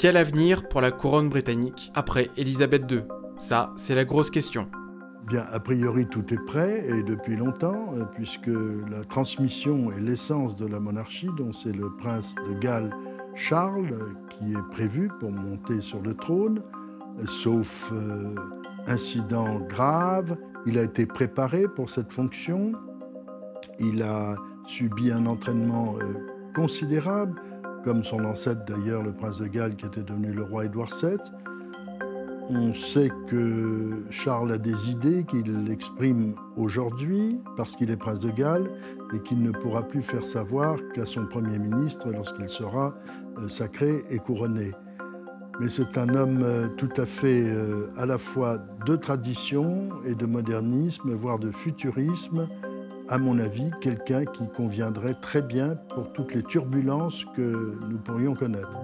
Quel avenir pour la couronne britannique après Elizabeth II? Ça, c'est la grosse question. Bien, a priori, tout est prêt, et depuis longtemps, puisque la transmission est l'essence de la monarchie, dont c'est le prince de Galles, Charles, qui est prévu pour monter sur le trône, sauf incident grave. Il a été préparé pour cette fonction, il a subi un entraînement considérable, comme son ancêtre d'ailleurs, le prince de Galles, qui était devenu le roi Édouard VII. On sait que Charles a des idées qu'il exprime aujourd'hui parce qu'il est prince de Galles et qu'il ne pourra plus faire savoir qu'à son premier ministre lorsqu'il sera sacré et couronné. Mais c'est un homme tout à fait à la fois de tradition et de modernisme, voire de futurisme, à mon avis, quelqu'un qui conviendrait très bien pour toutes les turbulences que nous pourrions connaître.